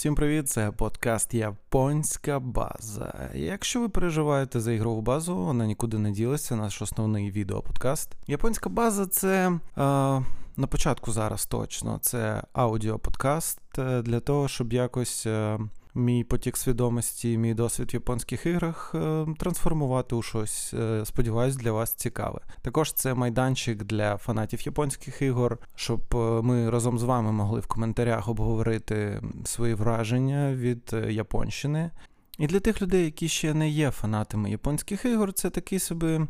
Всім привіт, це подкаст «Японська база». Якщо ви переживаєте за ігрову базу, вона нікуди не ділиться, наш основний відеоподкаст. «Японська база» – це, на початку зараз точно, це аудіоподкаст для того, щоб якось мій потік свідомості, мій досвід в японських іграх трансформувати у щось, сподіваюсь, для вас цікаве. Також це майданчик для фанатів японських ігор, щоб ми разом з вами могли в коментарях обговорити свої враження від японщини. І для тих людей, які ще не є фанатами японських ігор, це такий собі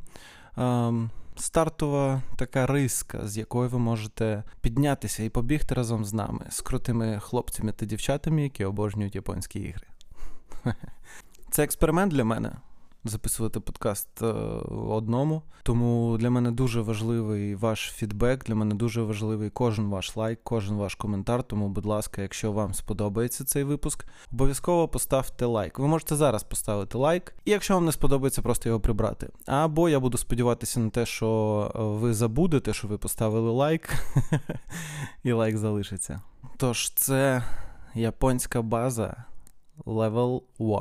стартова така риска, з якої ви можете піднятися і побігти разом з нами, з крутими хлопцями та дівчатами, які обожнюють японські ігри. Це експеримент для мене, записувати подкаст одному, тому для мене дуже важливий ваш фідбек, для мене дуже важливий кожен ваш лайк, кожен ваш коментар, тому, будь ласка, якщо вам сподобається цей випуск, обов'язково поставте лайк. Ви можете зараз поставити лайк, і якщо вам не сподобається, просто його прибрати. Або я буду сподіватися на те, що ви забудете, що ви поставили лайк, і лайк залишиться. Тож, це японська база Level 1.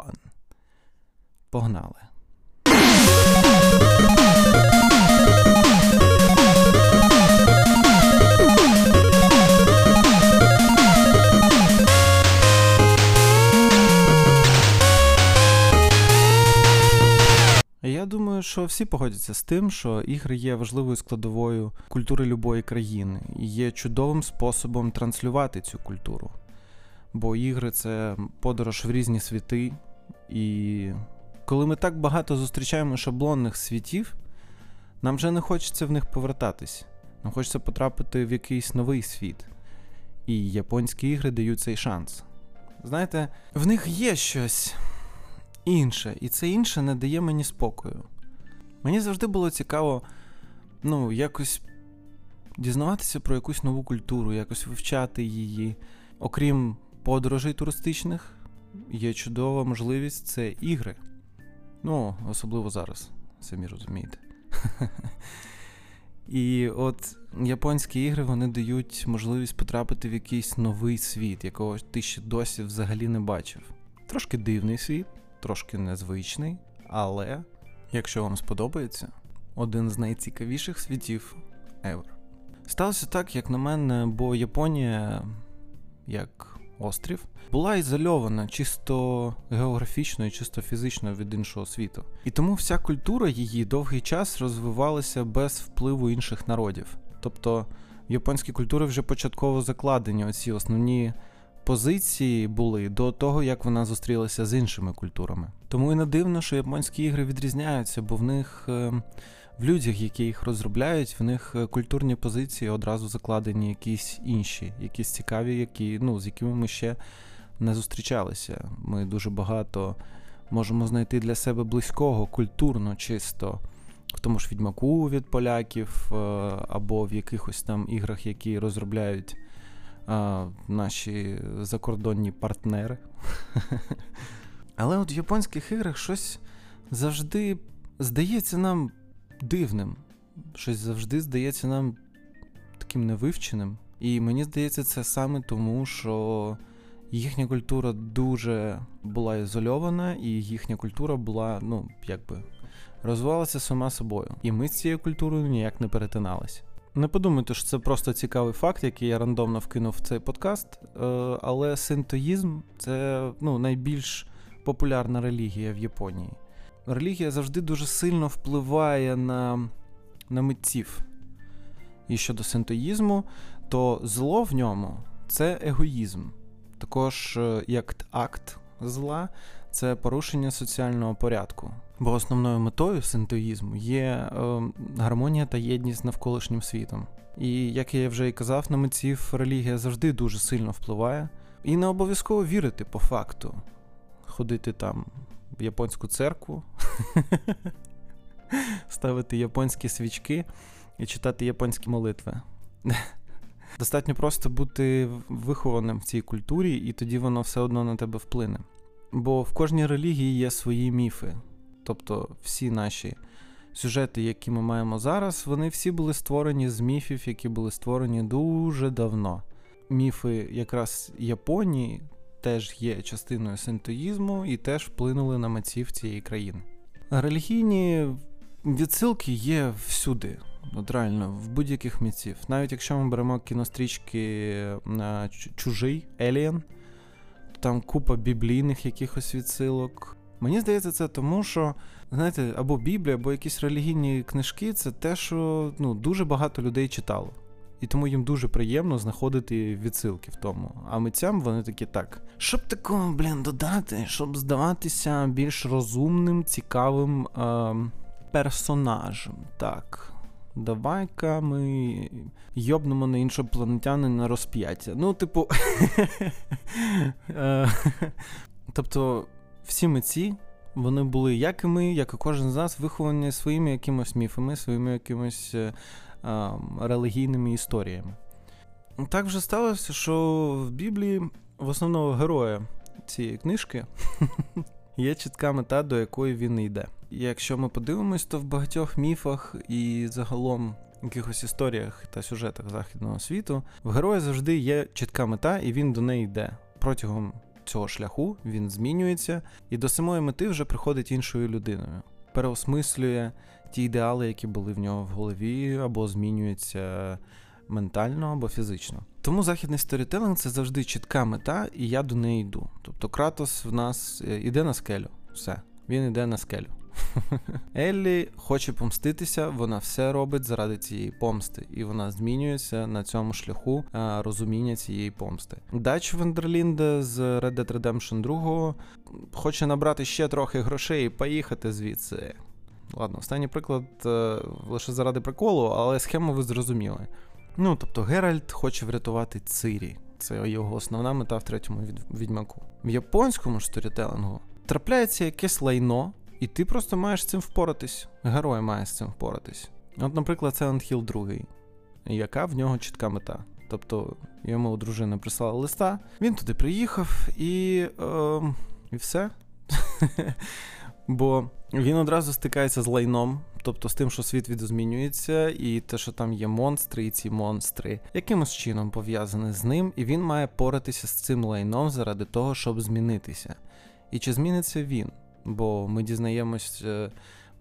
Погнали. Я думаю, що всі погодяться з тим, що ігри є важливою складовою культури любої країни і є чудовим способом транслювати цю культуру. Бо ігри – це подорож в різні світи і... Коли ми так багато зустрічаємо шаблонних світів, нам вже не хочеться в них повертатись. Нам хочеться потрапити в якийсь новий світ. І японські ігри дають цей шанс. Знаєте, в них є щось інше, і це інше не дає мені спокою. Мені завжди було цікаво, якось дізнаватися про якусь нову культуру, якось вивчати її. Окрім подорожей туристичних, є чудова можливість – це ігри. Особливо зараз, самі розумієте. І от японські ігри, вони дають можливість потрапити в якийсь новий світ, якого ти ще досі взагалі не бачив. Трошки дивний світ, трошки незвичний, але, якщо вам сподобається, один з найцікавіших світів ever. Сталося так, як на мене, бо Японія, як... острів, була ізольована чисто географічно і чисто фізично від іншого світу. І тому вся культура її довгий час розвивалася без впливу інших народів. Тобто в японській культурі вже початково закладені оці основні позиції були до того, як вона зустрілася з іншими культурами. Тому і не дивно, що японські ігри відрізняються, бо в них, в людях, які їх розробляють, в них культурні позиції одразу закладені якісь інші, якісь цікаві, які, з якими ми ще не зустрічалися. Ми дуже багато можемо знайти для себе близького, культурно чисто, в тому ж «Відьмаку» від поляків, або в якихось там іграх, які розробляють наші закордонні партнери. Але от в японських іграх щось завжди здається нам дивним. Щось завжди здається нам таким невивченим. І мені здається, це саме тому, що їхня культура дуже була ізольована, і їхня культура була, розвивалася сама собою. І ми з цією культурою ніяк не перетиналися. Не подумайте, що це просто цікавий факт, який я рандомно вкинув в цей подкаст, але синтоїзм – це, найбільш популярна релігія в Японії. Релігія завжди дуже сильно впливає на митців. І щодо синтоїзму, то зло в ньому – це егоїзм. Також як акт зла – це порушення соціального порядку. Бо основною метою синтоїзму є гармонія та єдність з навколишнім світом. І, як я вже і казав, на митців релігія завжди дуже сильно впливає. І не обов'язково вірити по факту. Ходити там... в японську церкву, ставити японські свічки і читати японські молитви. Достатньо просто бути вихованим в цій культурі, і тоді воно все одно на тебе вплине. Бо в кожній релігії є свої міфи. Тобто всі наші сюжети, які ми маємо зараз, вони всі були створені з міфів, які були створені дуже давно. Міфи якраз Японії теж є частиною синтоїзму і теж вплинули на митців цієї країни. Релігійні відсилки є всюди, от реально, в будь-яких митців. Навіть якщо ми беремо кінострічки «Чужий», «Елієн», там купа біблійних якихось відсилок. Мені здається, це тому, що, знаєте, або Біблія, або якісь релігійні книжки – це те, що дуже багато людей читало. І тому їм дуже приємно знаходити відсилки в тому. А митцям вони такі так. Щоб такого, додати, щоб здаватися більш розумним, цікавим персонажем. Так, давай-ка ми йобнемо на іншопланетянина розп'яття. Тобто, всі митці, вони були, як і ми, як і кожен з нас, виховані своїми якимось міфами, своїми якимось релігійними історіями. Так вже сталося, що в Біблії в основного героя цієї книжки є чітка мета, до якої він йде. І якщо ми подивимось, то в багатьох міфах і загалом якихось історіях та сюжетах західного світу в героя завжди є чітка мета, і він до неї йде. Протягом цього шляху він змінюється, і до самої мети вже приходить іншою людиною. Переосмислює ті ідеали, які були в нього в голові, або змінюється ментально, або фізично. Тому західний сторітелінг – це завжди чітка мета, і я до неї йду. Тобто Кратос в нас іде на скелю. Все. Він іде на скелю. Еллі хоче помститися, вона все робить заради цієї помсти. І вона змінюється на цьому шляху розуміння цієї помсти. Дач Вандерлінда з Red Dead Redemption 2 хоче набрати ще трохи грошей і поїхати звідси. Ладно, останній приклад лише заради приколу, але схему ви зрозуміли. Тобто Геральт хоче врятувати Цирі. Це його основна мета в третьому відьмаку. В японському ж сторітелінгу трапляється якесь лайно, і ти просто маєш з цим впоратись. Герой має з цим впоратись. От, наприклад, Silent Hill 2, яка в нього чітка мета. Тобто, йому дружина прислала листа, він туди приїхав і все. Бо він одразу стикається з лайном, тобто з тим, що світ відозмінюється, і те, що там є монстри, і ці монстри якимось чином пов'язані з ним, і він має поратися з цим лайном заради того, щоб змінитися. І чи зміниться він? Бо ми дізнаємось,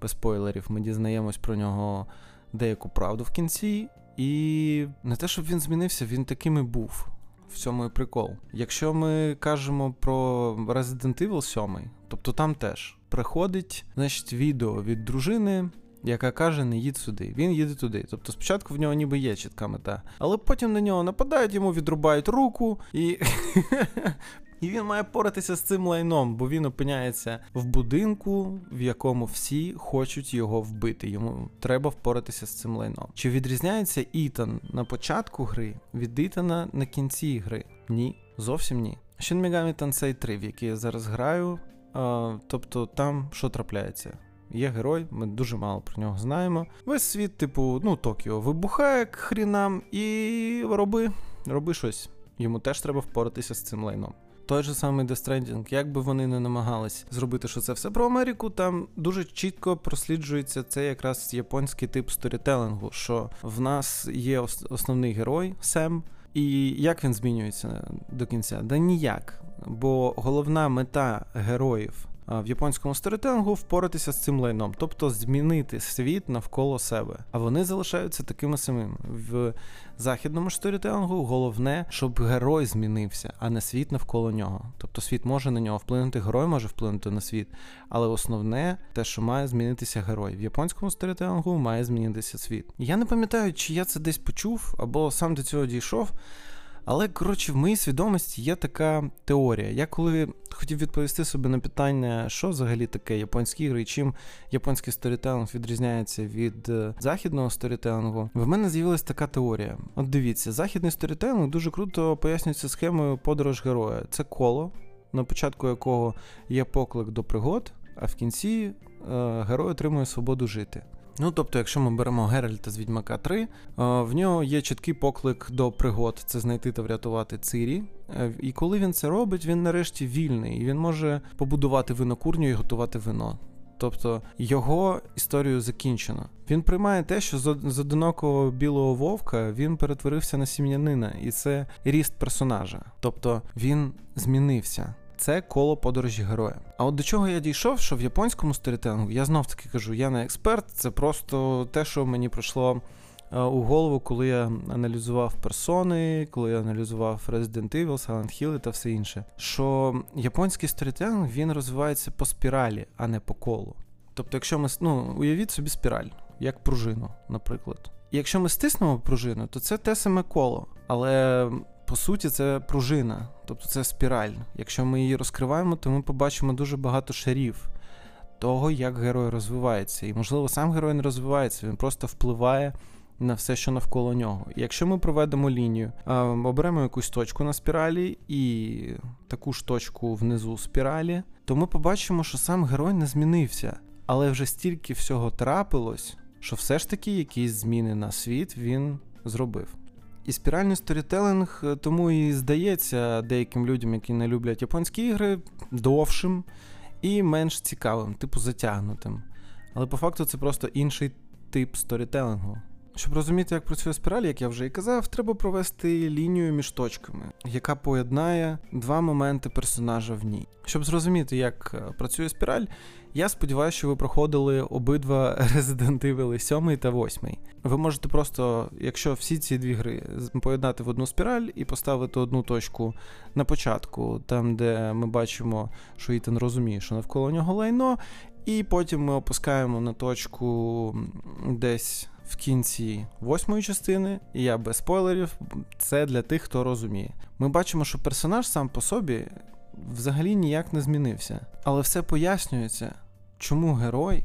без спойлерів, ми дізнаємось про нього деяку правду в кінці, і не те, щоб він змінився, він таким і був. В цьому і прикол. Якщо ми кажемо про Resident Evil 7, тобто там теж приходить, значить, відео від дружини, яка каже, не їдь сюди. Він їде туди. Тобто спочатку в нього ніби є чітка мета, але потім на нього нападають, йому відрубають руку, і він має поратися з цим лайном, бо він опиняється в будинку, в якому всі хочуть його вбити. Йому треба впоратися з цим лайном. Чи відрізняється Ітан на початку гри від Ітана на кінці гри? Ні, зовсім ні. Shin Megami Tensei 3, в який я зараз граю, тобто там що трапляється? Є герой, ми дуже мало про нього знаємо. Весь світ, Токіо вибухає к хрінам і роби щось. Йому теж треба впоратися з цим лайном. Той же самий Death Stranding, як би вони не намагались зробити, що це все про Америку, там дуже чітко просліджується це якраз японський тип сторітелінгу, що в нас є основний герой Сем, і як він змінюється до кінця? Да ніяк, бо головна мета героїв в японському сторітелінгу – впоратися з цим лайном, тобто змінити світ навколо себе. А вони залишаються такими самими. В західному сторітелінгу головне, щоб герой змінився, а не світ навколо нього. Тобто світ може на нього вплинути, герой може вплинути на світ, але основне – те, що має змінитися герой. В японському сторітелінгу має змінитися світ. Я не пам'ятаю, чи я це десь почув або сам до цього дійшов, але, коротше, в моїй свідомості є така теорія. Я коли хотів відповісти собі на питання, що взагалі таке японські ігри, і чим японський сторітелінг відрізняється від західного сторітелінгу, в мене з'явилась така теорія. От дивіться, західний сторітелінг дуже круто пояснюється схемою подорож героя. Це коло, на початку якого є поклик до пригод, а в кінці герой отримує свободу жити. Тобто, якщо ми беремо Геральта з Відьмака 3, в нього є чіткий поклик до пригод – це знайти та врятувати Цирі. І коли він це робить, він нарешті вільний, і він може побудувати винокурню і готувати вино. Тобто його історію закінчено. Він приймає те, що з одинокого білого вовка він перетворився на сім'янина, і це ріст персонажа. Тобто він змінився. Це коло подорожі героя. А от до чого я дійшов, що в японському сторітелінгу, я знов таки кажу, я не експерт, це просто те, що мені пройшло у голову, коли я аналізував персони, коли я аналізував Resident Evil, Silent Hill та все інше. Що японський сторітелінг, він розвивається по спіралі, а не по колу. Тобто, якщо ми, уявіть собі спіраль, як пружину, наприклад. І якщо ми стиснемо пружину, то це те саме коло, але по суті це пружина, тобто це спіраль. Якщо ми її розкриваємо, то ми побачимо дуже багато шарів того, як герой розвивається. І, можливо, сам герой не розвивається, він просто впливає на все, що навколо нього. І якщо ми проведемо лінію, оберемо якусь точку на спіралі і таку ж точку внизу спіралі, то ми побачимо, що сам герой не змінився. Але вже стільки всього трапилось, що все ж таки якісь зміни на світ він зробив. І спіральний сторітелінг тому і здається деяким людям, які не люблять японські ігри, довшим і менш цікавим, типу затягнутим. Але по факту це просто інший тип сторітелінгу. Щоб розуміти, як працює спіраль, як я вже і казав, треба провести лінію між точками, яка поєднає два моменти персонажа в ній. Щоб зрозуміти, як працює спіраль, я сподіваюся, що ви проходили обидва Resident Evil 7 та 8. Ви можете просто, якщо всі ці дві гри поєднати в одну спіраль і поставити одну точку на початку, там, де ми бачимо, що Ітан розуміє, що навколо нього лайно, і потім ми опускаємо на точку десь в кінці восьмої частини, і я без спойлерів, це для тих, хто розуміє. Ми бачимо, що персонаж сам по собі взагалі ніяк не змінився. Але все пояснюється, чому герой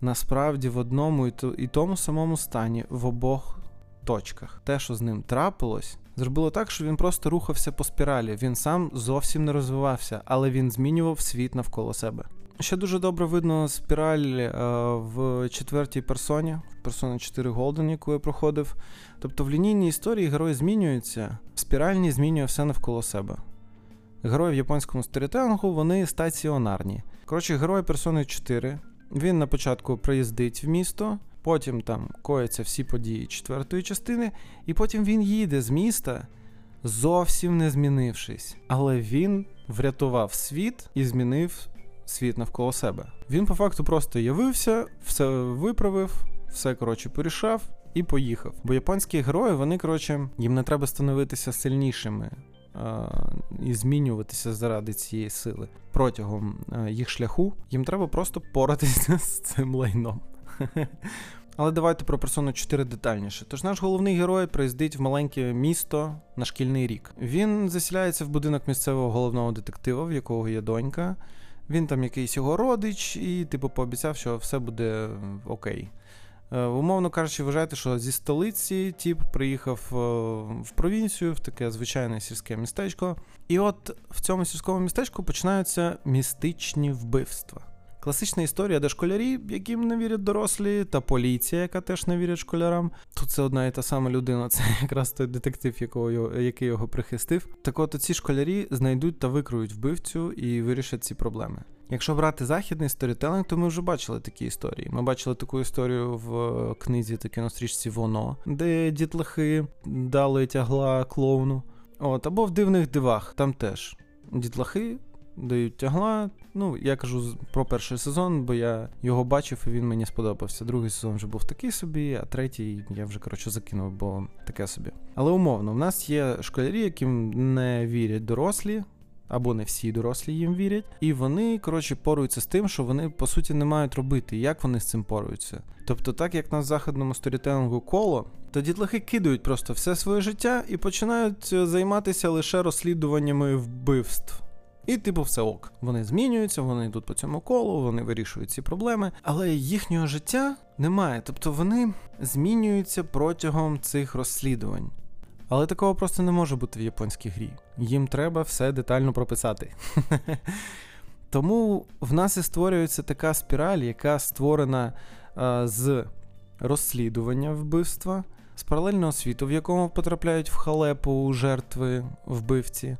насправді в одному і тому самому стані в обох точках. Те, що з ним трапилось, зробило так, що він просто рухався по спіралі. Він сам зовсім не розвивався, але він змінював світ навколо себе. Ще дуже добре видно спіраль в четвертій персоні, в Persona 4 Golden, яку я проходив. Тобто в лінійній історії герой змінюється, в спіральній змінює все навколо себе. Герої в японському сторітелінгу, вони стаціонарні. Коротше, герой Persona 4, він на початку приїздить в місто, потім там кояться всі події четвертої частини, і потім він їде з міста, зовсім не змінившись. Але він врятував світ і змінив світ навколо себе. Він по факту просто явився, все виправив, все, порішав і поїхав. Бо японські герої, вони, їм не треба становитися сильнішими і змінюватися заради цієї сили. Протягом їх шляху їм треба просто поратися з цим лайном. Але давайте про Persona 4 детальніше. Тож наш головний герой приїздить в маленьке місто на шкільний рік. Він заселяється в будинок місцевого головного детектива, в якого є донька. Він там якийсь його родич і пообіцяв, що все буде окей. Умовно кажучи, вважайте, що зі столиці тіп приїхав в провінцію, в таке звичайне сільське містечко. І от в цьому сільському містечку починаються містичні вбивства. Класична історія, де школярі, яким не вірять дорослі, та поліція, яка теж не вірить школярам. Тут це одна і та сама людина, це якраз той детектив, який його прихистив. Так от ці школярі знайдуть та викриють вбивцю і вирішать ці проблеми. Якщо брати західний сторітелінг, то ми вже бачили такі історії. Ми бачили таку історію в книзі та кінострічці «Воно», де дітлахи дали тягла клоуну. Або в «Дивних дивах», там теж дітлахи дають тягла. Я кажу про перший сезон, бо я його бачив і він мені сподобався. Другий сезон вже був такий собі, а третій я вже, закинув, бо таке собі. Але умовно, в нас є школярі, яким не вірять дорослі, або не всі дорослі їм вірять, і вони, поруються з тим, що вони, по суті, не мають робити, як вони з цим поруються. Тобто так, як на західному сторітелінгу коло, то дітлахи кидають просто все своє життя і починають займатися лише розслідуваннями вбивств. І все ок. Вони змінюються, вони йдуть по цьому колу, вони вирішують ці проблеми, але їхнього життя немає. Тобто вони змінюються протягом цих розслідувань. Але такого просто не може бути в японській грі. Їм треба все детально прописати. Тому в нас і створюється така спіраль, яка створена з розслідування вбивства, з паралельного світу, в якому потрапляють в халепу жертви вбивці,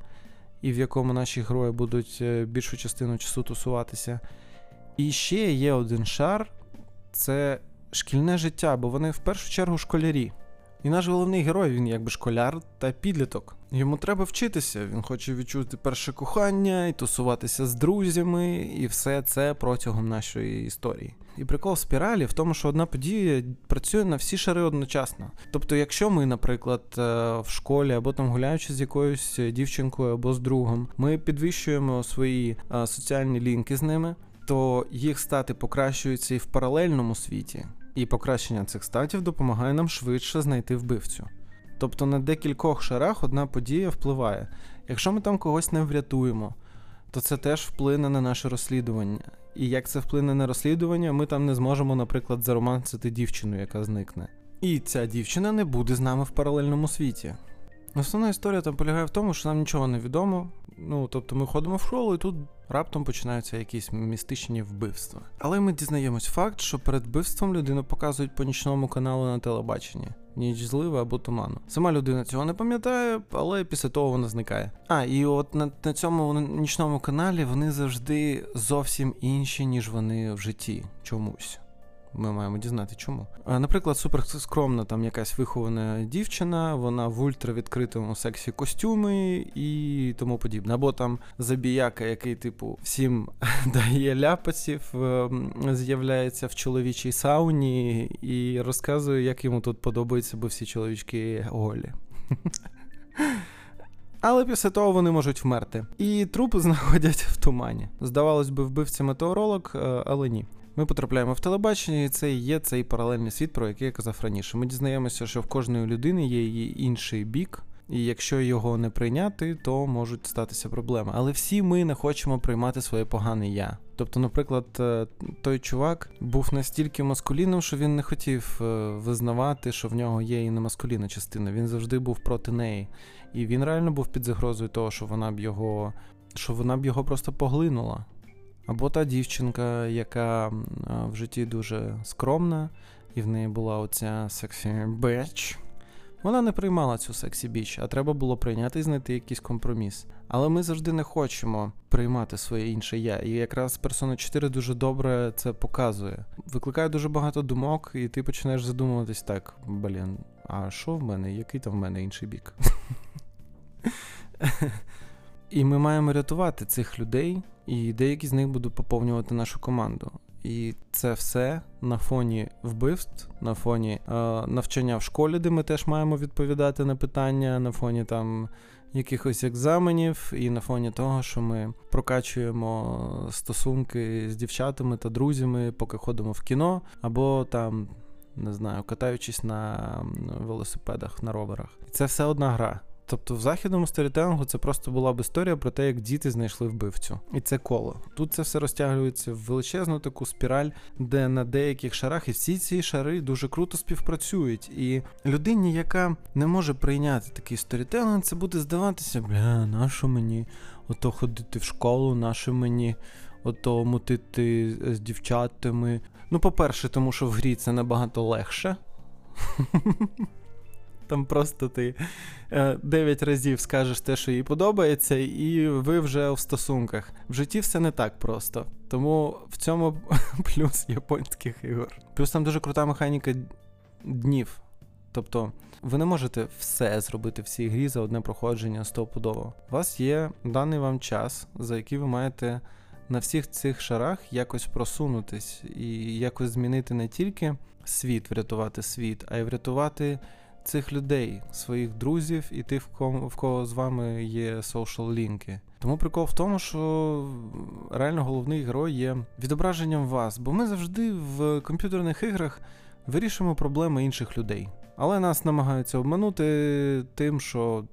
і в якому наші герої будуть більшу частину часу тусуватися. І ще є один шар, це шкільне життя, бо вони в першу чергу школярі. І наш головний герой, він якби школяр та підліток. Йому треба вчитися, він хоче відчути перше кохання, і тусуватися з друзями, і все це протягом нашої історії. І прикол спіралі в тому, що одна подія працює на всі шари одночасно. Тобто, якщо ми, наприклад, в школі або там гуляючи з якоюсь дівчинкою або з другом, ми підвищуємо свої соціальні лінки з ними, то їх стати покращуються і в паралельному світі. І покращення цих статів допомагає нам швидше знайти вбивцю. Тобто на декількох шарах одна подія впливає. Якщо ми там когось не врятуємо, то це теж вплине на наше розслідування. І як це вплине на розслідування, ми там не зможемо, наприклад, заромансити дівчину, яка зникне. І ця дівчина не буде з нами в паралельному світі. Основна історія там полягає в тому, що нам нічого не відомо. Ну, тобто ми ходимо в школу, і тут раптом починаються якісь містичні вбивства. Але ми дізнаємось факт, що перед вбивством людину показують по нічному каналу на телебаченні. Ніч зливи або туману. Сама людина цього не пам'ятає, але після того вона зникає. І от на цьому нічному каналі вони завжди зовсім інші, ніж вони в житті. Чомусь. Ми маємо дізнати, чому. Наприклад, суперскромна там якась вихована дівчина, вона в ультравідкритому сексі костюми і тому подібне. Або там забіяка, який, типу, всім дає ляпасів, з'являється в чоловічій сауні і розказує, як йому тут подобається, бо всі чоловічки голі. Але після того вони можуть вмерти. І трупи знаходять в тумані. Здавалось би, вбивця метеоролог, але ні. Ми потрапляємо в телебачення, і це і є цей паралельний світ, про який я казав раніше. Ми дізнаємося, що в кожної людини є її інший бік, і якщо його не прийняти, то можуть статися проблеми. Але всі ми не хочемо приймати своє погане «я». Тобто, наприклад, той чувак був настільки маскулінним, що він не хотів визнавати, що в нього є і немаскулінна частина. Він завжди був проти неї. І він реально був під загрозою того, що вона б його просто поглинула. Або та дівчинка, яка в житті дуже скромна, і в неї була оця сексі-біч. Вона не приймала цю сексі-біч, а треба було прийняти і знайти якийсь компроміс. Але ми завжди не хочемо приймати своє інше «я», і якраз Persona 4 дуже добре це показує. Викликає дуже багато думок, і ти починаєш задумуватись так, блін, а що в мене, який там в мене інший бік? І ми маємо рятувати цих людей, і деякі з них будуть поповнювати нашу команду. І це все на фоні вбивств, на фоні навчання в школі, де ми теж маємо відповідати на питання, на фоні там якихось екзаменів, і на фоні того, що ми прокачуємо стосунки з дівчатами та друзями, поки ходимо в кіно, або там, не знаю, катаючись на велосипедах, на роверах. І це все одна гра. Тобто в західному сторітелінгу це просто була б історія про те, як діти знайшли вбивцю. І це коло. Тут це все розтягується в величезну таку спіраль, де на деяких шарах і всі ці шари дуже круто співпрацюють. І людині, яка не може прийняти такий сторітелінг, це буде здаватися, бля, нащо мені ото ходити в школу, нащо мені ото мутити з дівчатами. Ну, по-перше, тому що в грі це набагато легше. Там просто ти 9 разів скажеш те, що їй подобається, і ви вже в стосунках. В житті все не так просто. Тому в цьому плюс японських ігор. Плюс там дуже крута механіка днів. Тобто ви не можете все зробити в цій грі за одне проходження стопудово. У вас є даний вам час, за який ви маєте на всіх цих шарах якось просунутись і якось змінити не тільки світ, врятувати світ, а й врятувати цих людей, своїх друзів і тих, в кого з вами є соушал-лінки. Тому прикол в тому, що реально головний герой є відображенням вас, бо ми завжди в комп'ютерних іграх вирішуємо проблеми інших людей. Але нас намагаються обманути тим, що,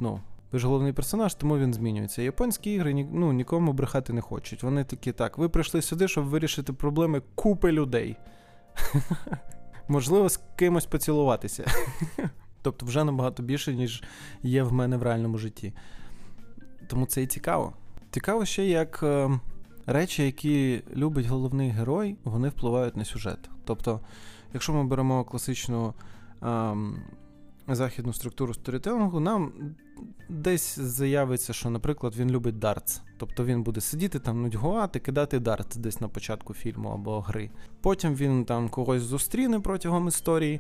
ви ж головний персонаж, тому він змінюється. Японські ігри, нікому брехати не хочуть. Вони такі, так, ви прийшли сюди, щоб вирішити проблеми купи людей. Можливо, з кимось поцілуватися. Тобто вже набагато більше, ніж є в мене в реальному житті. Тому це і цікаво. Цікаво ще, як речі, які любить головний герой, вони впливають на сюжет. Тобто, якщо ми беремо класичну західну структуру сторітелінгу, нам десь з'явиться, що, наприклад, він любить дартс. Тобто він буде сидіти там, нудьгувати, кидати дартс десь на початку фільму або гри. Потім він там когось зустріне протягом історії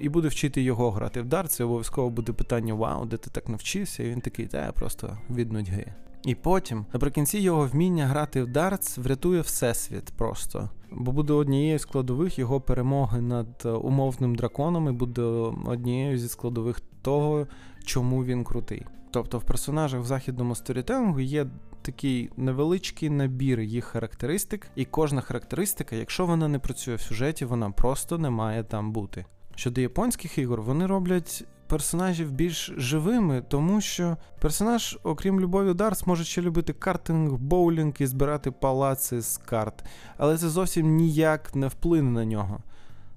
і буде вчити його грати в дартс, і обов'язково буде питання: «Вау, де ти так навчився?» І він такий: «Та, просто від нудьги». І потім, наприкінці, його вміння грати в дартс врятує всесвіт просто. Бо буде однією з складових його перемоги над умовним драконом і буде однією зі складових того, чому він крутий. Тобто в персонажах в західному сторітелінгу є такий невеличкий набір їх характеристик, і кожна характеристика, якщо вона не працює в сюжеті, вона просто не має там бути. Щодо японських ігор, вони роблять персонажів більш живими, тому що персонаж, окрім любові дартс, може ще любити картинг, боулінг і збирати палаци з карт. Але це зовсім ніяк не вплине на нього.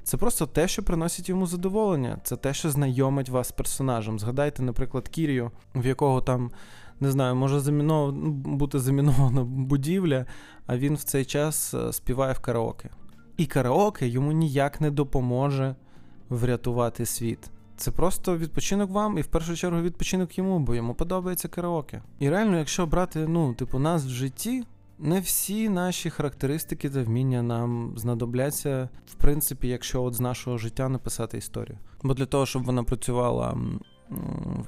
Це просто те, що приносить йому задоволення. Це те, що знайомить вас з персонажем. Згадайте, наприклад, Кірію, в якого там, не знаю, може бути замінована будівля, а він в цей час співає в караоке. І караоке йому ніяк не допоможе врятувати світ. Це просто відпочинок вам і, в першу чергу, відпочинок йому, бо йому подобається караоке. І реально, якщо брати, нас в житті, не всі наші характеристики та вміння нам знадобляться, в принципі, якщо от з нашого життя написати історію. Бо для того, щоб вона працювала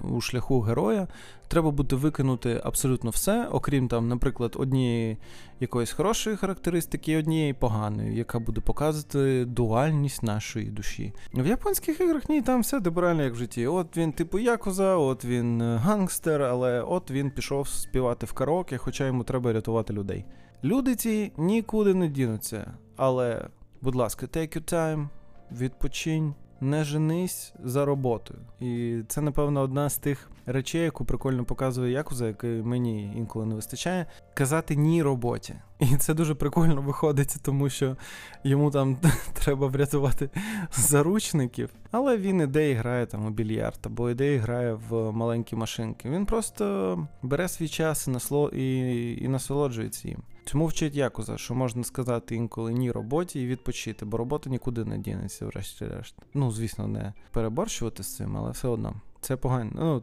у шляху героя, треба буде викинути абсолютно все, окрім там, наприклад, однієї якоїсь хорошої характеристики і однієї поганої, яка буде показувати дуальність нашої душі. В японських іграх ні, там все добирально як в житті. От він типу Якуза, от він гангстер, але от він пішов співати в караоке, хоча йому треба рятувати людей. Люди ці нікуди не дінуться, але, будь ласка, take your time, відпочинь. Не женись за роботою. І це, напевно, одна з тих речей, яку прикольно показує Якуза, якої мені інколи не вистачає. Казати «ні» роботі. І це дуже прикольно виходить, тому що йому там треба врятувати заручників. Але він іде і грає там у більярд, або іде і грає в маленькі машинки. Він просто бере свій час і насолоджується їм. Цьому вчить Якуза, що можна сказати інколи «ні» роботі і відпочити, бо робота нікуди не дінеться, врешті-решт. Звісно, не переборщувати з цим, але все одно. Це погано.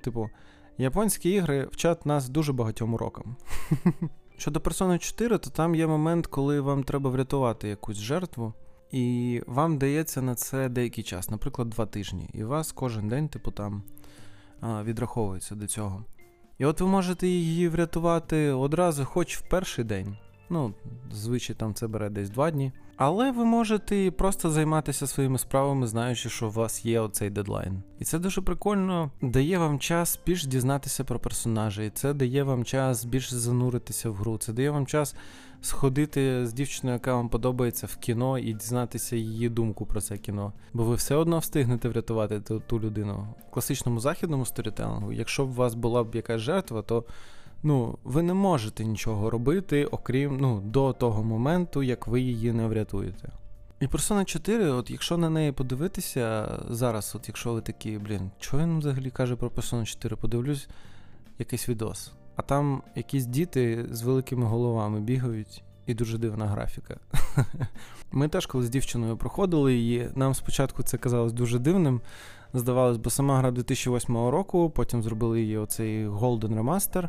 Японські ігри вчать нас дуже багатьом урокам. Щодо Persona 4, то там є момент, коли вам треба врятувати якусь жертву, і вам дається на це деякий час, наприклад, 2 тижні, і вас кожен день, відраховується до цього. І от ви можете її врятувати одразу хоч в перший день. Звичай там це бере десь 2 дні. Але ви можете просто займатися своїми справами, знаючи, що у вас є оцей дедлайн. І це дуже прикольно дає вам час більш дізнатися про персонажа, і це дає вам час більш зануритися в гру, це дає вам час сходити з дівчиною, яка вам подобається, в кіно і дізнатися її думку про це кіно. Бо ви все одно встигнете врятувати ту людину. В класичному західному сторітелінгу, якщо б у вас була б якась жертва, то ви не можете нічого робити, окрім, до того моменту, як ви її не врятуєте. І Persona 4, от якщо на неї подивитися зараз, от якщо ви такі, чого він взагалі каже про Persona 4, подивлюсь якийсь відос. А там якісь діти з великими головами бігають, і дуже дивна графіка. Ми теж коли з дівчиною проходили її, нам спочатку це казалось дуже дивним, здавалось, бо сама гра 2008 року, потім зробили її оцей Golden Remaster,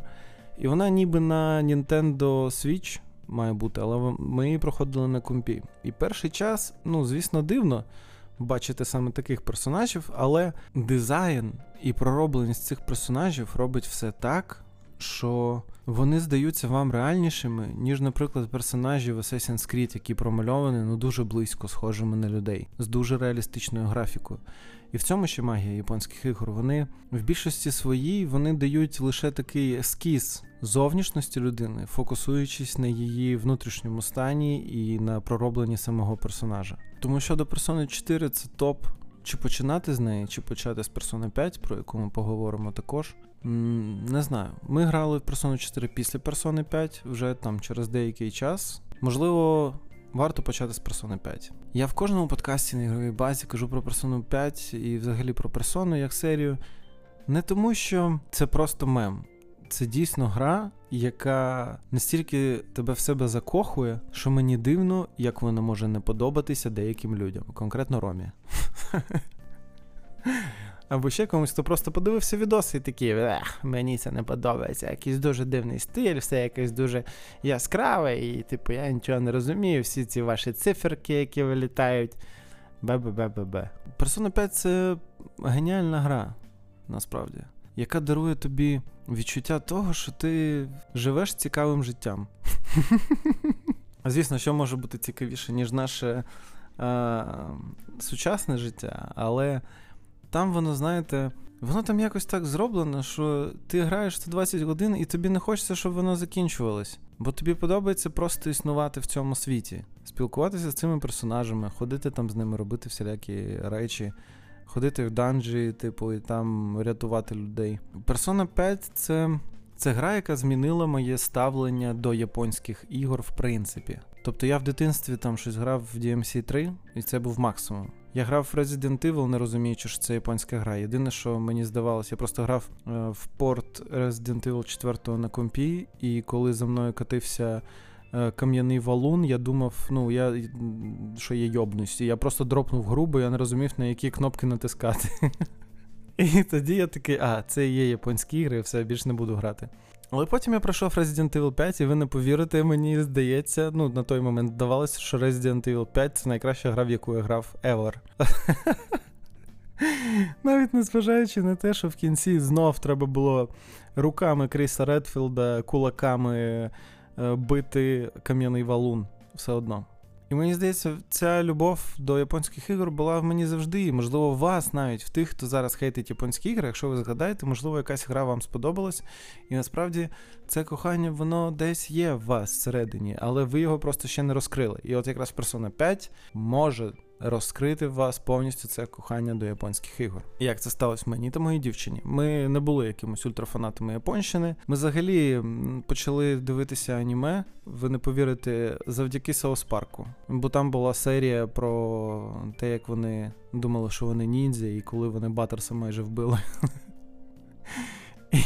і вона ніби на Nintendo Switch має бути, але ми її проходили на компі. І перший час, звісно, дивно бачити саме таких персонажів, але дизайн і проробленість цих персонажів робить все так, що вони здаються вам реальнішими, ніж, наприклад, персонажі в Assassin's Creed, які промальовані, дуже близько схожими на людей, з дуже реалістичною графікою. І в цьому ще магія японських ігор. Вони в більшості своїй, вони дають лише такий ескіз зовнішності людини, фокусуючись на її внутрішньому стані і на проробленні самого персонажа. Тому що до Persona 4 це топ. Чи починати з неї, чи почати з Persona 5, про яку ми поговоримо також. Не знаю. Ми грали в Persona 4 після Persona 5, вже там через деякий час. Можливо, варто почати з Persona 5. Я в кожному подкасті на ігровій базі кажу про Persona 5 і взагалі про Persona як серію. Не тому, що це просто мем. Це дійсно гра, яка настільки тебе в себе закохує, що мені дивно, як вона може не подобатися деяким людям, конкретно Ромі. або ще комусь, хто просто подивився відоси і такий, мені це не подобається, якийсь дуже дивний стиль, все якесь дуже яскраве, і типу я нічого не розумію, всі ці ваші циферки, які вилітають, Persona 5 – це геніальна гра, насправді, яка дарує тобі відчуття того, що ти живеш цікавим життям. Звісно, що може бути цікавіше, ніж наше сучасне життя, але там воно, знаєте, воно там якось так зроблено, що ти граєш 120 годин і тобі не хочеться, щоб воно закінчувалось. Бо тобі подобається просто існувати в цьому світі, спілкуватися з цими персонажами, ходити там з ними, робити всілякі речі, ходити в данжі, типу, і там рятувати людей. Persona 5 – це гра, яка змінила моє ставлення до японських ігор, в принципі. Тобто я в дитинстві там щось грав в DMC 3, і це був максимум. Я грав в Resident Evil, не розуміючи, що це японська гра. Єдине, що мені здавалося, я просто грав в порт Resident Evil 4 на компі, і коли за мною катився кам'яний валун, я думав, що я йобнусь. І я просто дропнув гру, бо я не розумів, на які кнопки натискати. І тоді я такий, це є японські ігри, все, більше не буду грати. Але потім я пройшов Resident Evil 5, і ви не повірите, мені здається, на той момент здавалося, що Resident Evil 5 – це найкраща гра, в яку я грав ever. Навіть незважаючи на те, що в кінці знов треба було руками Кріса Редфілда, кулаками бити кам'яний валун, все одно. І мені здається, ця любов до японських ігор була в мені завжди, і, можливо, у вас навіть, в тих, хто зараз хейтить японські ігри, якщо ви згадаєте, можливо, якась гра вам сподобалась, і насправді це кохання, воно десь є в вас всередині, але ви його просто ще не розкрили. І от якраз Persona 5 може розкрити в вас повністю це кохання до японських ігор. І як це сталося мені та моїй дівчині? Ми не були якимось ультрафанатами японщини. Ми взагалі почали дивитися аніме, ви не повірите, завдяки Саус Парку. Бо там була серія про те, як вони думали, що вони ніндзя, і коли вони Баттерса майже вбили.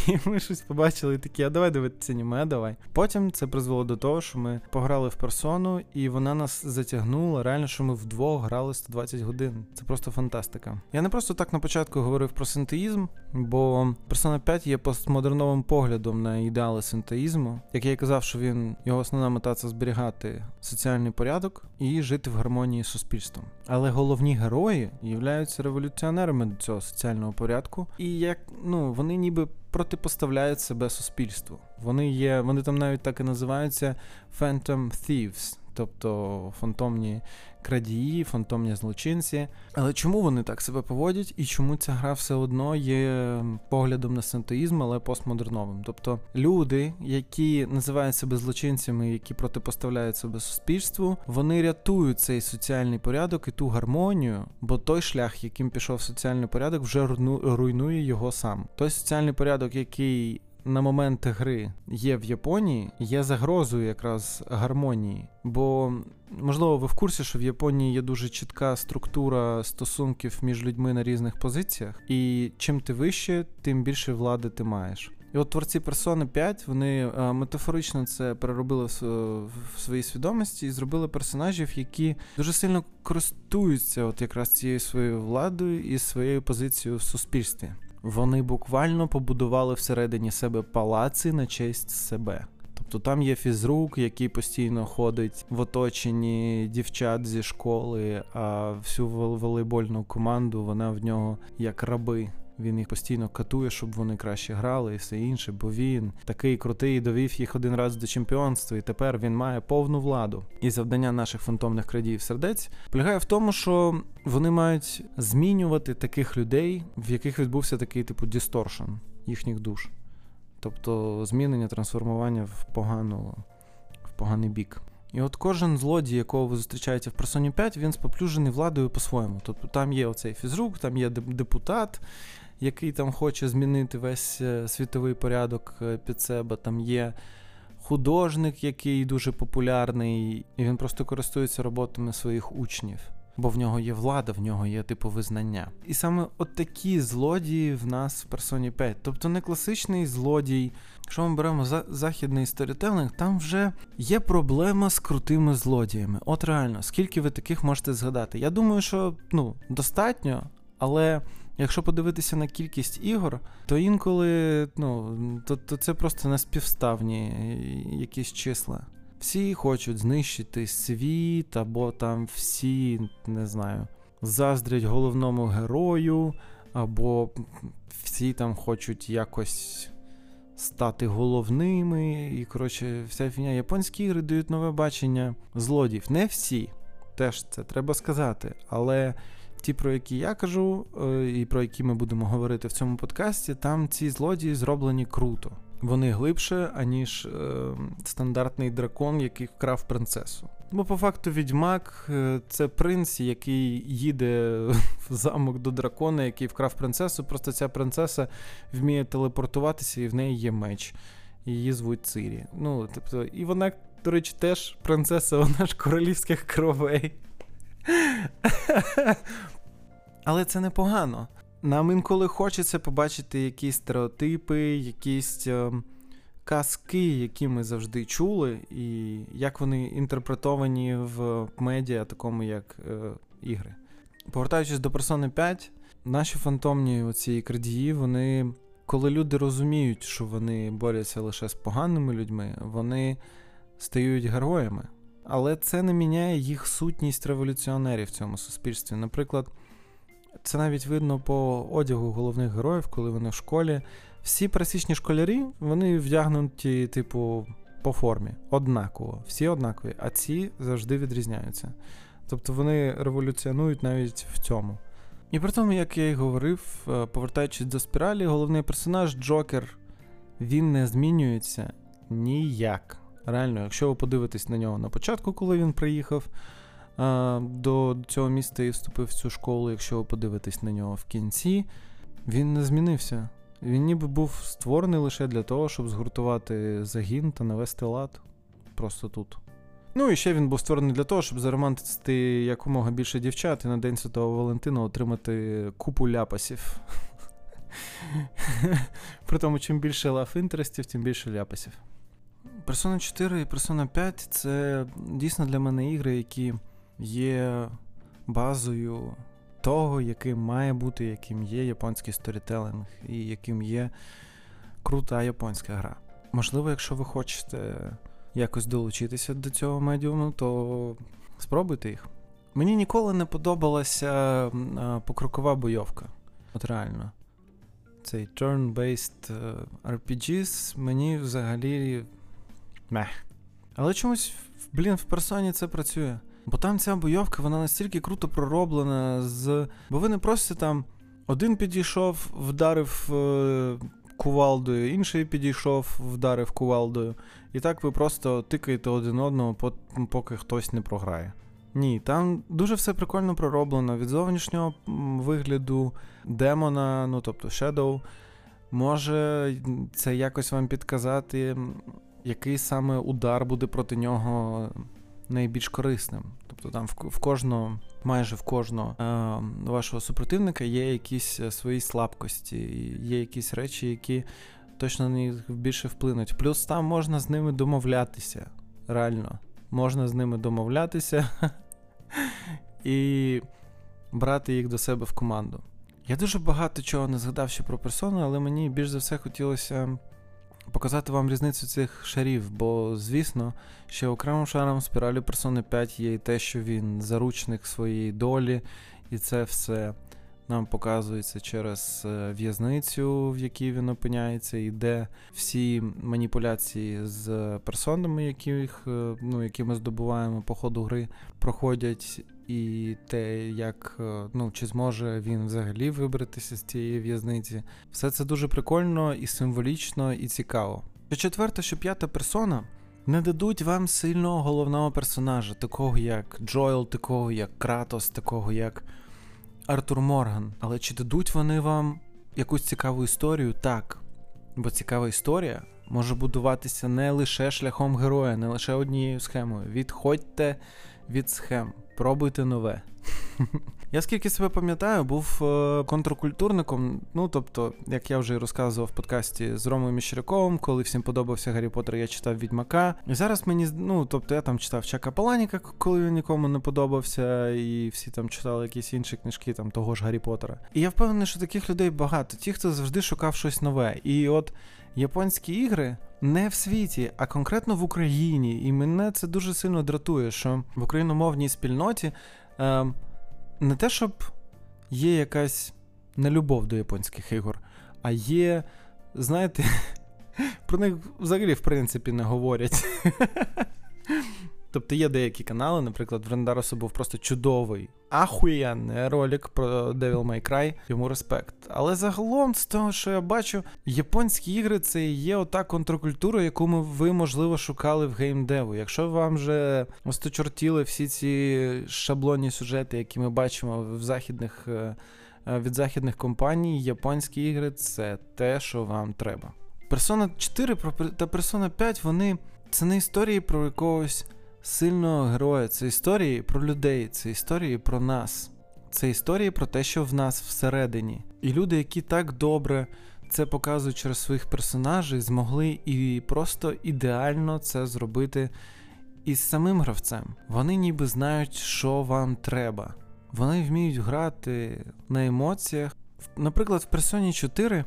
І ми щось побачили і такі, давай дивитися аніме, давай. Потім це призвело до того, що ми пограли в персону, і вона нас затягнула. Реально, що ми вдвох грали 120 годин. Це просто фантастика. Я не просто так на початку говорив про синтоїзм, бо Persona 5 є постмодерновим поглядом на ідеали синтоїзму. Як я і казав, що його основна мета – це зберігати соціальний порядок і жити в гармонії з суспільством. Але головні герої являються революціонерами до цього соціального порядку, і як, вони ніби протипоставляють себе суспільству. Вони там навіть так і називаються Phantom Thieves, тобто фантомні крадії, фантомні злочинці. Але чому вони так себе поводять і чому ця гра все одно є поглядом на синтоїзм, але постмодерновим? Тобто люди, які називають себе злочинцями, які протипоставляють себе суспільству, вони рятують цей соціальний порядок і ту гармонію, бо той шлях, яким пішов соціальний порядок, вже руйнує його сам. Той соціальний порядок, який на момент гри є в Японії, є загрозою якраз гармонії. Бо, можливо, ви в курсі, що в Японії є дуже чітка структура стосунків між людьми на різних позиціях, і чим ти вище, тим більше влади ти маєш. І от творці Persona 5, вони метафорично це переробили в своїй свідомості і зробили персонажів, які дуже сильно користуються от якраз цією своєю владою і своєю позицією в суспільстві. Вони буквально побудували всередині себе палаци на честь себе. Тобто там є фізрук, який постійно ходить в оточенні дівчат зі школи, а всю волейбольну команду вона в нього як раби. Він їх постійно катує, щоб вони краще грали і все інше, бо він такий крутий, довів їх один раз до чемпіонства, і тепер він має повну владу. І завдання наших фантомних крадіїв сердець полягає в тому, що вони мають змінювати таких людей, в яких відбувся такий типу дісторшн їхніх душ. Тобто змінення, трансформування в поганий бік. І от кожен злодій, якого ви зустрічаєте в Persona 5, він споплюжений владою по-своєму. Тобто там є оцей фізрук, там є депутат, який там хоче змінити весь світовий порядок під себе, там є художник, який дуже популярний, і він просто користується роботами своїх учнів, бо в нього є влада, в нього є типу визнання. І саме от такі злодії в нас в Persona 5, тобто не класичний злодій. Якщо ми беремо західний сторітелінг, там вже є проблема з крутими злодіями. От реально, скільки ви таких можете згадати? Я думаю, що достатньо, але якщо подивитися на кількість ігор, то інколи, то це просто неспівставні якісь числа. Всі хочуть знищити світ, або там всі, не знаю, заздрять головному герою, або всі там хочуть якось стати головними, і, коротше, вся фігня. Японські ігри дають нове бачення злодіїв. Не всі, теж це треба сказати, але ті, про які я кажу, і про які ми будемо говорити в цьому подкасті, там ці злодії зроблені круто. Вони глибше, аніж стандартний дракон, який вкрав принцесу. Бо по факту Відьмак – це принц, який їде в замок до дракона, який вкрав принцесу, просто ця принцеса вміє телепортуватися, і в неї є меч. Її звуть Цирі. Ну, тобто, і вона, до речі, теж принцеса, вона ж королівських кровей. Але це непогано. Нам інколи хочеться побачити якісь стереотипи, якісь казки, які ми завжди чули, і як вони інтерпретовані в медіа, такому як ігри. Повертаючись до Persona 5, наші фантомні оці крадії, вони, коли люди розуміють, що вони борються лише з поганими людьми, вони стають героями. Але це не міняє їх сутність революціонерів в цьому суспільстві. Наприклад, це навіть видно по одягу головних героїв, коли вони в школі. Всі пересічні школярі, вони вдягнуті, типу, по формі. Однаково. Всі однакові. А ці завжди відрізняються. Тобто вони революціонують навіть в цьому. І при тому, як я й говорив, повертаючись до спіралі, головний персонаж Джокер, він не змінюється ніяк. Реально, якщо ви подивитесь на нього на початку, коли він приїхав до цього міста і вступив в цю школу, якщо ви подивитесь на нього в кінці, він не змінився. Він ніби був створений лише для того, щоб згуртувати загін та навести лад просто тут. Ну і ще він був створений для того, щоб заромантити якомога більше дівчат і на День Святого Валентина отримати купу ляпасів. При тому, чим більше лав-інтерестів, тим більше ляпасів. Persona 4 і Persona 5 – це дійсно для мене ігри, які є базою того, яким має бути, яким є японський сторітелінг і яким є крута японська гра. Можливо, якщо ви хочете якось долучитися до цього медіуму, то спробуйте їх. Мені ніколи не подобалася покрокова бойовка. От реально. Цей turn-based RPGs мені взагалі мех. Але чомусь, в персоні це працює. Бо там ця бойовка, вона настільки круто пророблена з... Бо ви не просто там один підійшов, вдарив кувалдою, інший підійшов, вдарив кувалдою. І так ви просто тикаєте один одного, поки хтось не програє. Ні, там дуже все прикольно пророблено. Від зовнішнього вигляду демона, тобто Shadow, може це якось вам підказати, який саме удар буде проти нього найбільш корисним. Тобто там майже в кожного вашого супротивника є якісь свої слабкості, є якісь речі, які точно на них більше вплинуть. Плюс там можна з ними домовлятися, реально. Можна з ними домовлятися і брати їх до себе в команду. Я дуже багато чого не згадав ще про персону, але мені більш за все хотілося показати вам різницю цих шарів, бо, звісно, ще окремим шаром в спіралі Persona 5 є і те, що він заручник своєї долі, і це все нам показується через в'язницю, в якій він опиняється, і де всі маніпуляції з персонами, які ми здобуваємо по ходу гри, проходять, і те, як, чи зможе він взагалі вибратися з цієї в'язниці. Все це дуже прикольно і символічно, і цікаво. Що четверта, що п'ята персона не дадуть вам сильного головного персонажа, такого як Джоел, такого як Кратос, такого як Артур Морган. Але чи дадуть вони вам якусь цікаву історію? Так. Бо цікава історія може будуватися не лише шляхом героя, не лише однією схемою. Відходьте від схем, пробуйте нове. Я, скільки себе пам'ятаю, був контркультурником, ну, тобто, як я вже розказував в подкасті з Ромою Міщеряковим, коли всім подобався Гаррі Поттер, я читав «Відьмака». І зараз мені, ну, тобто, я там читав Чака Паланіка, коли він нікому не подобався, і всі там читали якісь інші книжки, там, того ж Гаррі Поттера. І я впевнений, що таких людей багато, ті, хто завжди шукав щось нове. І от японські ігри не в світі, а конкретно в Україні. І мене це дуже сильно дратує, що в україномовній спільноті не те, щоб є якась нелюбов до японських ігор, а є, знаєте, про них взагалі, в принципі, не говорять. Тобто є деякі канали, наприклад, в Рендаросу був просто чудовий, ахуєнний ролик про Devil May Cry, йому респект. Але загалом, з того, що я бачу, японські ігри – це і є ота контркультура, яку ви, можливо, шукали в геймдеву. Якщо вам вже осточортіли всі ці шаблонні сюжети, які ми бачимо в західних, від західних компаній, японські ігри – це те, що вам треба. Persona 4 та Persona 5, вони – це не історії про якогось сильного героя, це історії про людей, це історії про нас. Це історії про те, що в нас всередині. І люди, які так добре це показують через своїх персонажів, змогли і просто ідеально це зробити із самим гравцем. Вони ніби знають, що вам треба. Вони вміють грати на емоціях. Наприклад, в Persona 4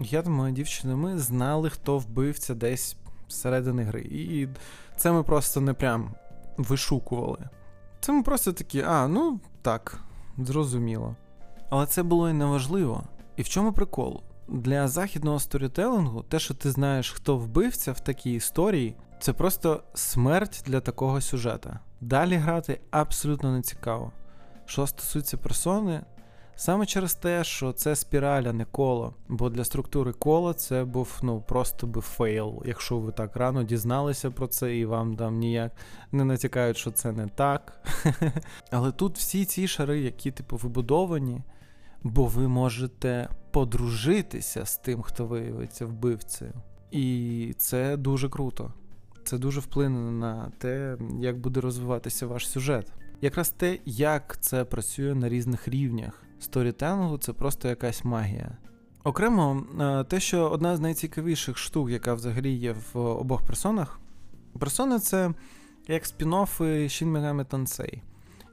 я та моя дівчина, ми знали, хто вбивця десь зсередини гри. І це ми просто не прям вишукували. Це ми просто такі, ну так, зрозуміло. Але це було і неважливо. І в чому прикол? Для західного сторітелінгу те, що ти знаєш, хто вбивця в такій історії, це просто смерть для такого сюжета. Далі грати абсолютно не цікаво. Що стосується персони, саме через те, що це спіраль, а не коло. Бо для структури кола це був, просто би фейл, якщо ви так рано дізналися про це і вам там ніяк не натякають, що це не так. Але тут всі ці шари, які, вибудовані, бо ви можете подружитися з тим, хто виявиться вбивцею. І це дуже круто. Це дуже вплине на те, як буде розвиватися ваш сюжет. Якраз те, як це працює на різних рівнях сторітелінгу, це просто якась магія. Окремо, те, що одна з найцікавіших штук, яка взагалі є в обох персонах. Персони – це як спін-оффи Shin Megami Tensei.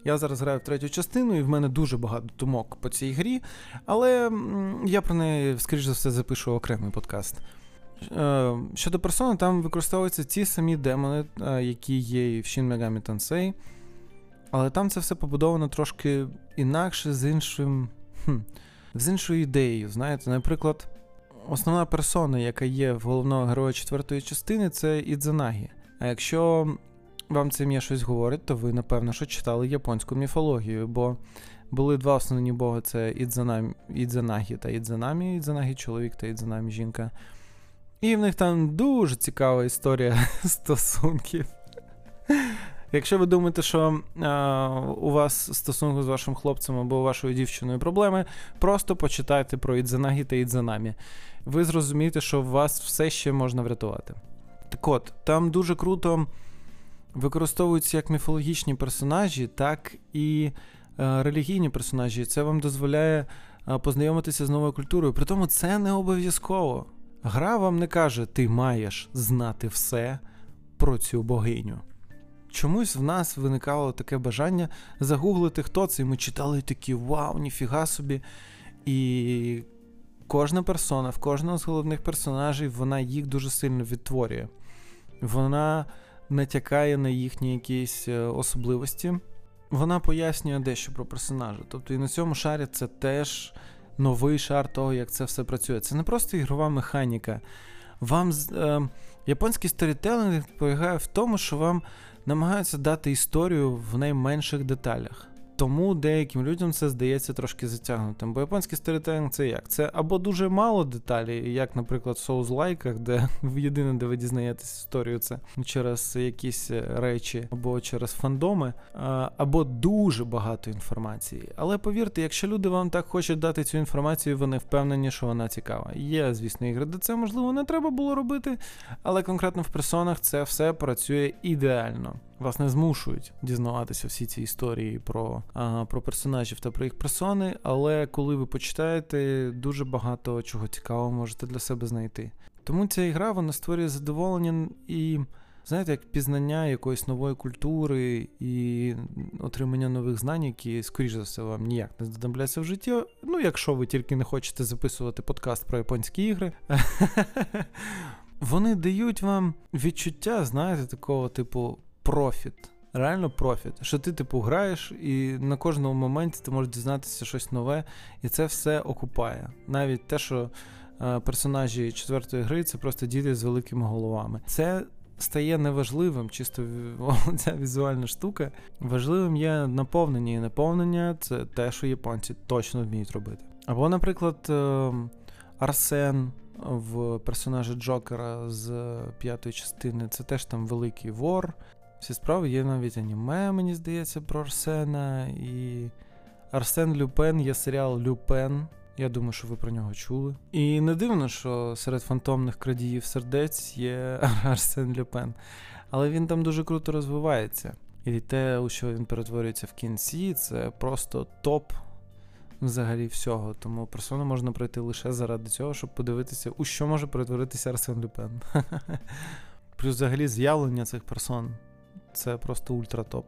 Я зараз граю в третю частину, і в мене дуже багато думок по цій грі, але я про неї, скоріш за все, запишу окремий подкаст. Щодо персони, там використовуються ті самі демони, які є і в Shin Megami Tensei. Але там це все побудовано трошки інакше, з іншою ідеєю, знаєте. Наприклад, основна персона, яка є в головного героя четвертої частини, це Ідзанагі. А якщо вам це ім'я щось говорить, то ви, напевно, що читали японську міфологію, бо були два основні боги, це Ідзанагі та Ідзанамі, Ідзанагі чоловік та Ідзанамі жінка. І в них там дуже цікава історія стосунків. Якщо ви думаєте, що у вас стосунку з вашим хлопцем або вашою дівчиною проблеми, просто почитайте про Ідзанагі та Ідзанамі. Ви зрозумієте, що вас все ще можна врятувати. Так от, там дуже круто використовуються як міфологічні персонажі, так і релігійні персонажі. Це вам дозволяє познайомитися з новою культурою. Притому це не обов'язково. Гра вам не каже, ти маєш знати все про цю богиню. Чомусь в нас виникало таке бажання загуглити, хто це, і ми читали такі, вау, ніфіга собі. І кожна персона, в кожного з головних персонажів, вона їх дуже сильно відтворює. Вона натякає на їхні якісь особливості. Вона пояснює дещо про персонажа. Тобто і на цьому шарі це теж новий шар того, як це все працює. Це не просто ігрова механіка. Вам японський сторітелінг полягає в тому, що вам намагаються дати історію в найменших деталях. Тому деяким людям це здається трошки затягнутим. Бо японський сторітелінг це як? Це або дуже мало деталей, як, наприклад, в соузлайках, де єдине, де ви дізнаєтесь історію, це через якісь речі або через фандоми, або дуже багато інформації. Але повірте, якщо люди вам так хочуть дати цю інформацію, вони впевнені, що вона цікава. Є, звісно, ігри, де це, можливо, не треба було робити, але конкретно в персонах це все працює ідеально. вас не змушують дізнаватися всі ці історії про персонажів та про їх персони, але коли ви почитаєте, дуже багато чого цікавого можете для себе знайти. Тому ця ігра, вона створює задоволення і, знаєте, як пізнання якоїсь нової культури і отримання нових знань, які, скоріш за все, вам ніяк не знадобляться в житті. Ну, якщо ви тільки не хочете записувати подкаст про японські ігри. Вони дають вам відчуття, знаєте, такого типу профіт. Реально профіт. Що ти, типу, граєш, і на кожному моменті ти можеш дізнатися щось нове, і це все окупає. Навіть те, що персонажі четвертої гри – це просто діти з великими головами. Це стає неважливим, чисто ця візуальна штука. Важливим є наповнення, і наповнення – це те, що японці точно вміють робити. Або, наприклад, Арсен в персонажі Джокера з п'ятої частини, це теж там великий вор. Всі справи, є навіть аніме, мені здається, про Арсена. І Арсен Люпен, є серіал «Люпен». Я думаю, що ви про нього чули. І не дивно, що серед фантомних крадіїв сердець є Арсен Люпен. Але він там дуже круто розвивається. І те, у що він перетворюється в кінці, це просто топ взагалі всього. Тому персону можна пройти лише заради цього, щоб подивитися, у що може перетворитися Арсен Люпен. Плюс взагалі з'явлення цих персон. Це просто ультратоп.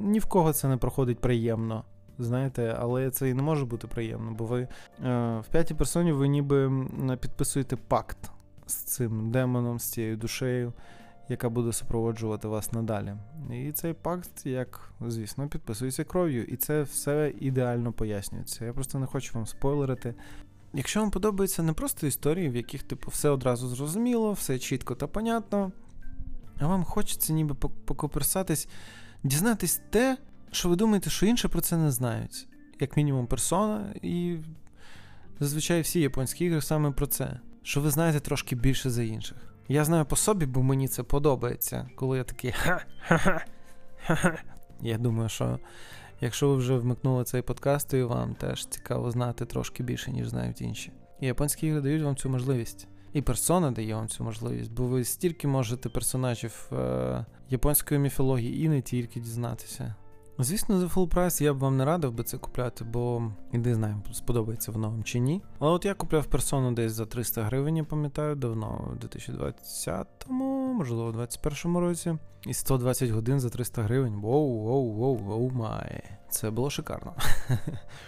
Ні в кого це не проходить приємно. Знаєте, але це і не може бути приємно, бо ви в п'ятій персоні ви ніби підписуєте пакт з цим демоном, з цією душею, яка буде супроводжувати вас надалі. І цей пакт, як, звісно, підписується кров'ю, і це все ідеально пояснюється. Я просто не хочу вам спойлерити. Якщо вам подобаються не просто історії, в яких, типу, все одразу зрозуміло, все чітко та понятно, а вам хочеться ніби покоперсатись, дізнатись те, що ви думаєте, що інші про це не знають. Як мінімум Persona, і зазвичай всі японські ігри саме про це. Що ви знаєте трошки більше за інших. Я знаю по собі, бо мені це подобається. Коли я такий ха-ха-ха. Я думаю, що якщо ви вже вмикнули цей подкаст, то і вам теж цікаво знати трошки більше, ніж знають інші. І японські ігри дають вам цю можливість. І Persona дає вам цю можливість, бо ви стільки можете персонажів японської міфології і не тільки дізнатися. Звісно, за фул прайс я б вам не радив би це купляти, бо і не знаю, сподобається воно вам чи ні. Але от я купляв Persona десь за 300 гривень, я пам'ятаю, давно, в 2020-му, можливо, в 2021-му році. І 120 годин за 300 гривень, воу май. Це було шикарно.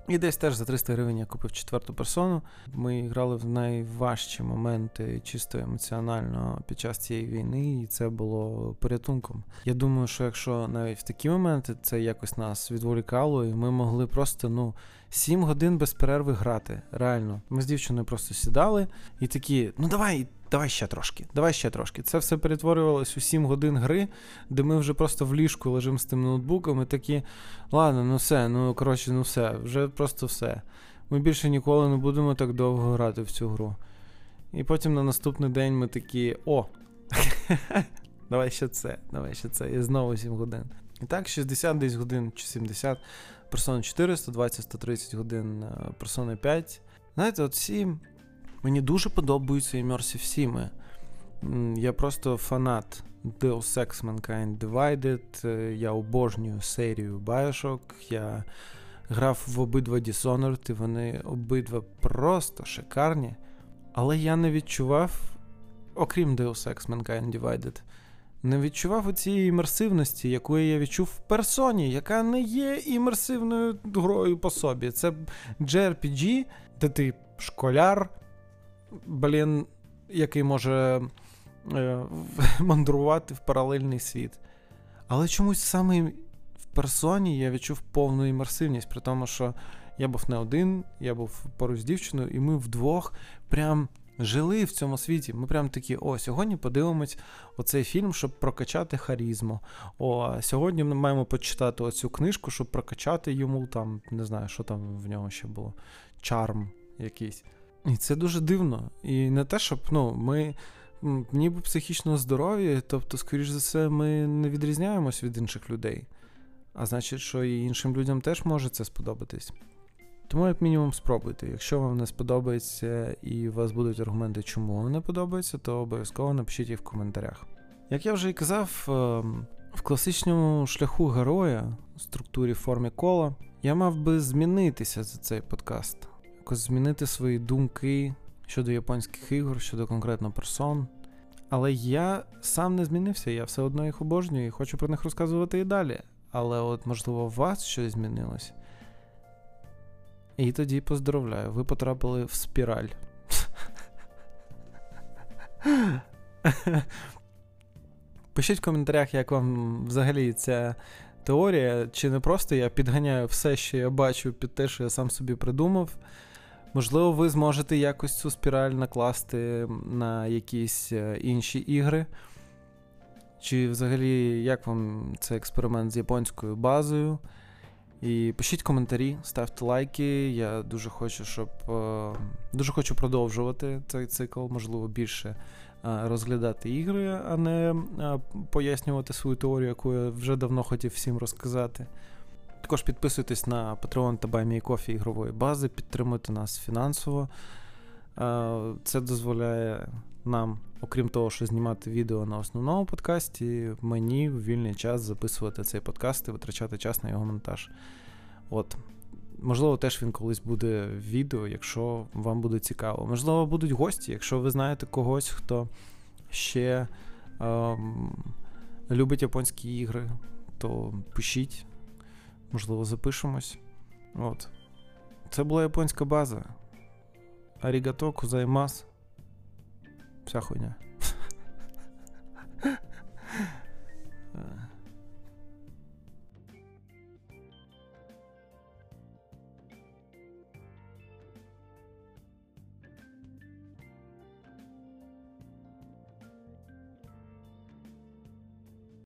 І десь теж за 300 гривень я купив четверту персону. Ми грали в найважчі моменти чисто емоціонально під час цієї війни, і це було порятунком. Я думаю, що якщо навіть в такі моменти це якось нас відволікало, і ми могли просто, 7 годин без перерви грати, реально. Ми з дівчиною просто сідали і такі, давай ще трошки. Це все перетворювалось у 7 годин гри, де ми вже просто в ліжку лежимо з тим ноутбуком і такі, ладно, все, вже просто все. Ми більше ніколи не будемо так довго грати в цю гру. І потім на наступний день ми такі, давай ще це, і знову 7 годин. І так, 60 десь годин чи 70, Persona 4, 120-130 годин, Persona 5. Знаєте, от всі, мені дуже подобаються іммерсів сіми. Я просто фанат Deus Ex Mankind Divided, я обожнюю серію BioShock, я грав в обидва Dishonored, і вони обидва просто шикарні. Але я не відчував, окрім Deus Ex Mankind Divided, не відчував у цієї імерсивності, якої я відчув в персоні, яка не є імерсивною грою по собі. Це JRPG, де ти школяр, який може мандрувати в паралельний світ. Але чомусь саме в персоні я відчув повну імерсивність, при тому, що я був не один, я був поруч з дівчиною, і ми вдвох прям жили в цьому світі. Ми прям такі, сьогодні подивимось оцей фільм, щоб прокачати харізму. Сьогодні ми маємо почитати оцю книжку, щоб прокачати йому там, не знаю, що там в нього ще було, чарм якийсь. І це дуже дивно. І не те, щоб, ми ніби психічно здорові, тобто, скоріш за все, ми не відрізняємось від інших людей. А значить, що і іншим людям теж може це сподобатись. Тому, як мінімум, спробуйте. Якщо вам не сподобається і у вас будуть аргументи, чому вам не подобається, то обов'язково напишіть їх в коментарях. Як я вже і казав, В класичному шляху героя, в структурі, формі кола, я мав би змінитися за цей подкаст. Якось змінити свої думки щодо японських ігор, щодо конкретно персон. Але я сам не змінився, я все одно їх обожнюю і хочу про них розказувати і далі. Але от, можливо, у вас щось змінилось. І тоді поздоровляю, ви потрапили в спіраль. Пишіть в коментарях, як вам взагалі ця теорія, чи не просто я підганяю все, що я бачу, під те, що я сам собі придумав. Можливо, ви зможете якось цю спіраль накласти на якісь інші ігри. Чи взагалі, як вам цей експеримент з японською базою? І пишіть коментарі, ставте лайки. Я дуже хочу, щоб... Дуже хочу продовжувати цей цикл, можливо, більше розглядати ігри, а не пояснювати свою теорію, яку я вже давно хотів всім розказати. Також підписуйтесь на Patreon та ByMeACoffee ігрової бази, підтримуйте нас фінансово. Це дозволяє нам, окрім того, що знімати відео на основному подкасті, мені в вільний час записувати цей подкаст і витрачати час на його монтаж. От. Можливо, теж він колись буде в відео, якщо вам буде цікаво. Можливо, будуть гості, якщо ви знаєте когось, хто ще любить японські ігри, то пишіть. Можливо, запишемось. От. Це була японська база. Арігато, кузаймас. Вся хуйня.